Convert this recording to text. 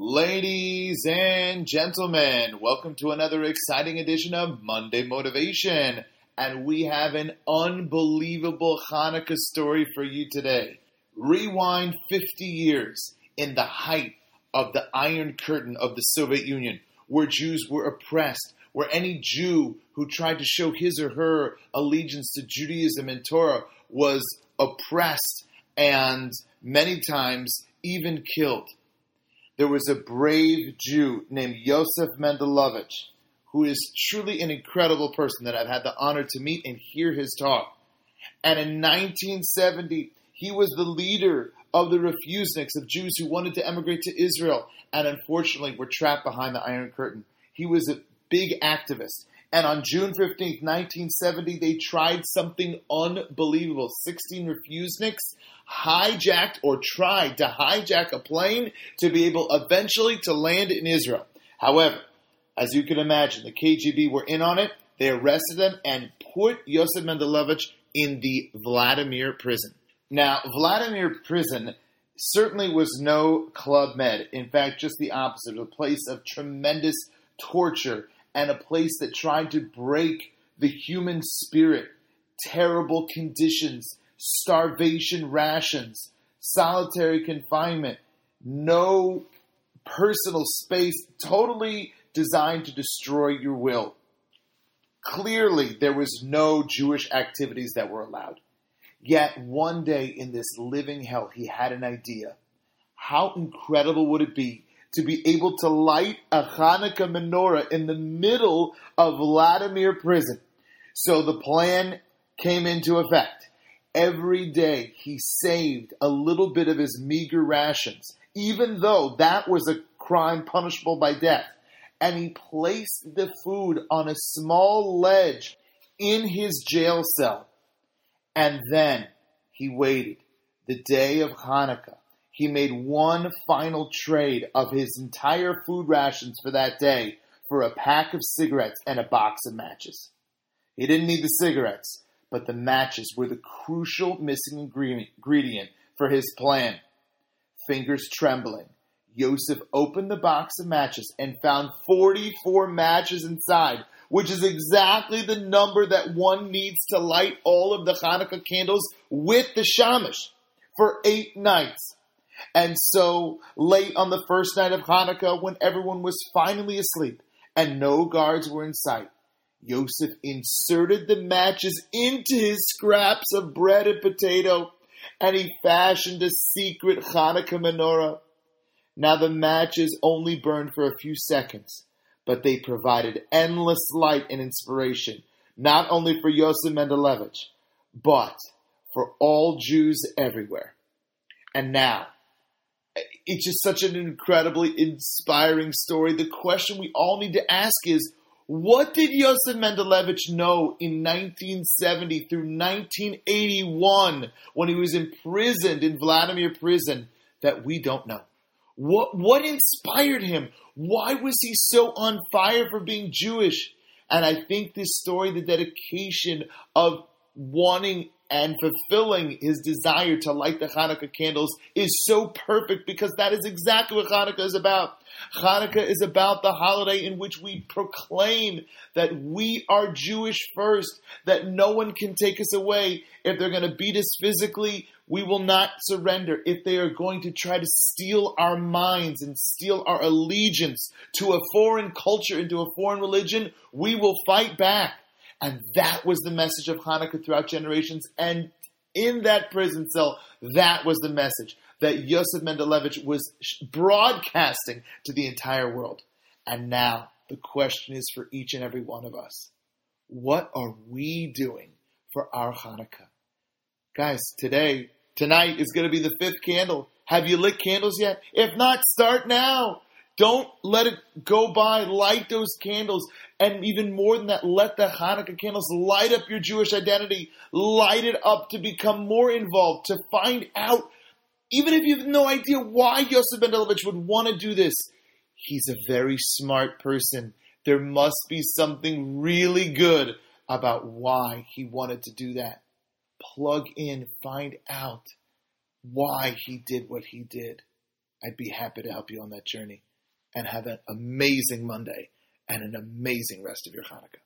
Ladies and gentlemen, welcome to another exciting edition of Monday Motivation. And we have an unbelievable Hanukkah story for you today. Rewind 50 years in the height of the Iron Curtain of the Soviet Union, where Jews were oppressed, where any Jew who tried to show his or her allegiance to Judaism and Torah was oppressed and many times even killed. There was a brave Jew named Yosef Mendelevich, who is truly an incredible person that I've had the honor to meet and hear his talk. And in 1970, he was the leader of the refuseniks, of Jews who wanted to emigrate to Israel and unfortunately were trapped behind the Iron Curtain. He was a big activist. And on June 15th, 1970, they tried something unbelievable. 16 refuseniks hijacked or tried to hijack a plane to be able eventually to land in Israel. However, as you can imagine, the KGB were in on it. They arrested them and put Yosef Mendelevich in the Vladimir Prison. Now, Vladimir Prison certainly was no Club Med. In fact, just the opposite. It was a place of tremendous torture and a place that tried to break the human spirit. Terrible conditions, starvation rations, solitary confinement, no personal space, totally designed to destroy your will. Clearly, there was no Jewish activities that were allowed. Yet, one day in this living hell, he had an idea. How incredible would it be to be able to light a Hanukkah menorah in the middle of Vladimir Prison? So the plan came into effect. Every day, he saved a little bit of his meager rations, even though that was a crime punishable by death. And he placed the food on a small ledge in his jail cell. And then he waited. The day of Hanukkah, he made one final trade of his entire food rations for that day for a pack of cigarettes and a box of matches. He didn't need the cigarettes, but the matches were the crucial missing ingredient for his plan. Fingers trembling, Yosef opened the box of matches and found 44 matches inside, which is exactly the number that one needs to light all of the Hanukkah candles with the shamash for 8 nights. And so, late on the first night of Hanukkah, when everyone was finally asleep and no guards were in sight, Yosef inserted the matches into his scraps of bread and potato, and he fashioned a secret Hanukkah menorah. Now the matches only burned for a few seconds, but they provided endless light and inspiration, not only for Yosef Mendelevich, but for all Jews everywhere. And now, it's just such an incredibly inspiring story. The question we all need to ask is, what did Yosef Mendelevich know in 1970 through 1981 when he was imprisoned in Vladimir Prison that we don't know? What inspired him? Why was he so on fire for being Jewish? And I think this story, the dedication of wanting and fulfilling his desire to light the Hanukkah candles, is so perfect because that is exactly what Hanukkah is about. Hanukkah is about the holiday in which we proclaim that we are Jewish first, that no one can take us away. If they're going to beat us physically, we will not surrender. If they are going to try to steal our minds and steal our allegiance to a foreign culture and to a foreign religion, we will fight back. And that was the message of Hanukkah throughout generations. And in that prison cell, that was the message that Yosef Mendelevich was broadcasting to the entire world. And now the question is for each and every one of us. What are we doing for our Hanukkah? Guys, tonight is going to be the 5th candle. Have you lit candles yet? If not, start now. Don't let it go by. Light those candles. And even more than that, let the Hanukkah candles light up your Jewish identity. Light it up to become more involved, to find out, even if you have no idea why Yosef Mendelevich would want to do this. He's a very smart person. There must be something really good about why he wanted to do that. Plug in, find out why he did what he did. I'd be happy to help you on that journey. And have an amazing Monday and an amazing rest of your Hanukkah.